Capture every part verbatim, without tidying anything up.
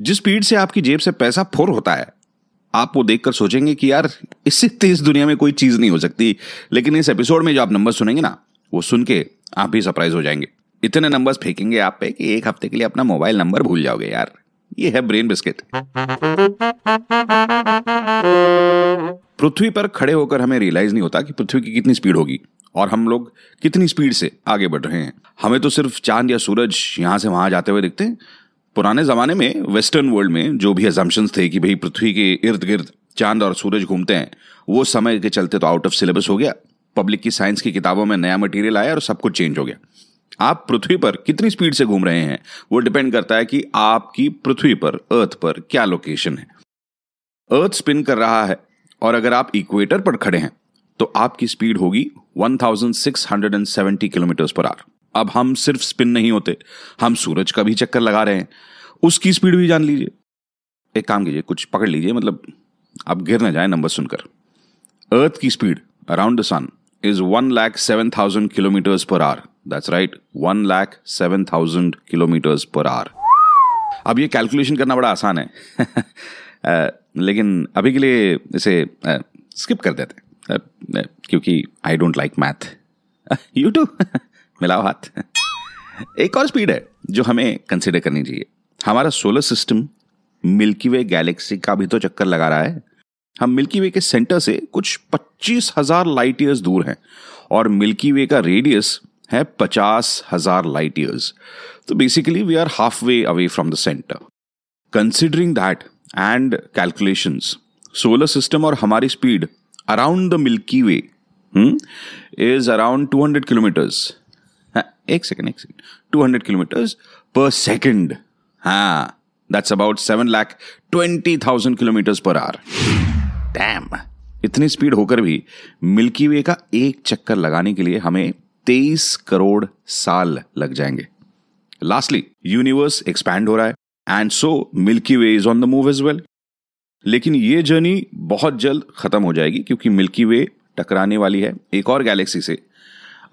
जिस स्पीड से आपकी जेब से पैसा फुर होता है, आप वो देखकर सोचेंगे कि यार इससे तेज दुनिया में कोई चीज नहीं हो सकती, लेकिन इस एपिसोड में जो आप नंबर सुनेंगे ना, वो सुन के आप भी सरप्राइज हो जाएंगे। इतने नंबर्स फेंकेंगे आप पे कि एक हफ्ते के लिए अपना मोबाइल नंबर भूल जाओगे यार। ये है ब्रेन बिस्किट। पृथ्वी पर खड़े होकर हमें रियलाइज नहीं होता कि पृथ्वी की कितनी स्पीड होगी और हम लोग कितनी स्पीड से आगे बढ़ रहे हैं। हमें तो सिर्फ चांद या सूरज यहाँ से वहां जाते हुए दिखते हैं। पुराने जमाने में वेस्टर्न वर्ल्ड में जो भी अजम्पशंस थे कि भाई पृथ्वी के इर्द गिर्द चांद और सूरज घूमते हैं, वो समय के चलते तो आउट ऑफ सिलेबस हो गया। पब्लिक की साइंस की किताबों में नया मटेरियल आया और सब कुछ चेंज हो गया। आप पृथ्वी पर कितनी स्पीड से घूम रहे हैं वो डिपेंड करता है कि आपकी पृथ्वी पर, अर्थ पर क्या लोकेशन है। अर्थ स्पिन कर रहा है और अगर आप इक्वेटर पर खड़े हैं तो आपकी स्पीड होगी सोलह सौ सत्तर किलोमीटर पर आवर। अब हम सिर्फ स्पिन नहीं होते, हम सूरज का भी चक्कर लगा रहे हैं। उसकी स्पीड भी जान लीजिए। एक काम कीजिए, कुछ पकड़ लीजिए, मतलब आप गिर ना जाए नंबर सुनकर। अर्थ की speed around the sun is one lakh seven thousand kilometres per hour. That's right, one lakh seven thousand kilometres per hour. अब ये कैलकुलेशन करना बड़ा आसान है आ, लेकिन अभी के लिए इसे आ, स्किप कर देते आ, आ, क्योंकि I don't like math. You too मिलाओ हाथ। एक और स्पीड है जो हमें कंसिडर करनी चाहिए। हमारा solar system Milky Way galaxy का भी तो चक्कर लगा रहा है। हम मिल्की वे के सेंटर से कुछ पच्चीस हजार लाइट ईयर्स दूर हैं और मिल्की वे का रेडियस है पचास हजार लाइट ईयर्स। तो basically we are half way away from the centre. Considering that and calculations, solar system और हमारी speed around the Milky Way is around two hundred kilometres एक सेकेंड एक second two hundred kilometres per second. हाँ, that's about seven lakh twenty thousand kilometres per hour. Damn, इतनी speed होकर भी milky वे का एक चक्कर लगाने के लिए हमें तेईस करोड़ साल लग जाएंगे। लास्टली, यूनिवर्स एक्सपैंड हो रहा है and so Milky Way is on the move as well. लेकिन ये जर्नी बहुत जल्द खत्म हो जाएगी क्योंकि मिल्की वे टकराने वाली है एक और गैलेक्सी से।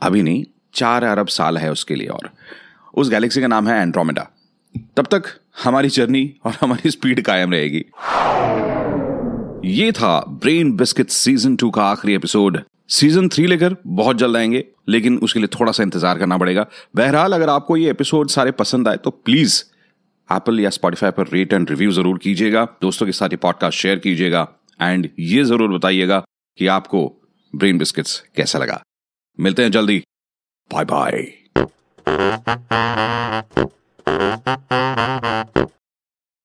अभी नहीं, चार अरब साल है उसके लिए, और उस गैलेक्सी का नाम है एंड्रोमेडा। तब तक हमारी जर्नी और हमारी स्पीड कायम रहेगी। ये था ब्रेन बिस्किट सीजन टू का आखिरी एपिसोड। सीजन थ्री लेकर बहुत जल्द आएंगे, लेकिन उसके लिए थोड़ा सा इंतजार करना पड़ेगा। बहरहाल, अगर आपको ये एपिसोड सारे पसंद आए तो प्लीज एप्पल या स्पॉटिफाई पर रेट एंड रिव्यू जरूर कीजिएगा। दोस्तों के साथ ये पॉडकास्ट शेयर कीजिएगा एंड ये जरूर बताइएगा कि आपको ब्रेन बिस्किट्स कैसा लगा। मिलते हैं जल्दी। Bye-bye.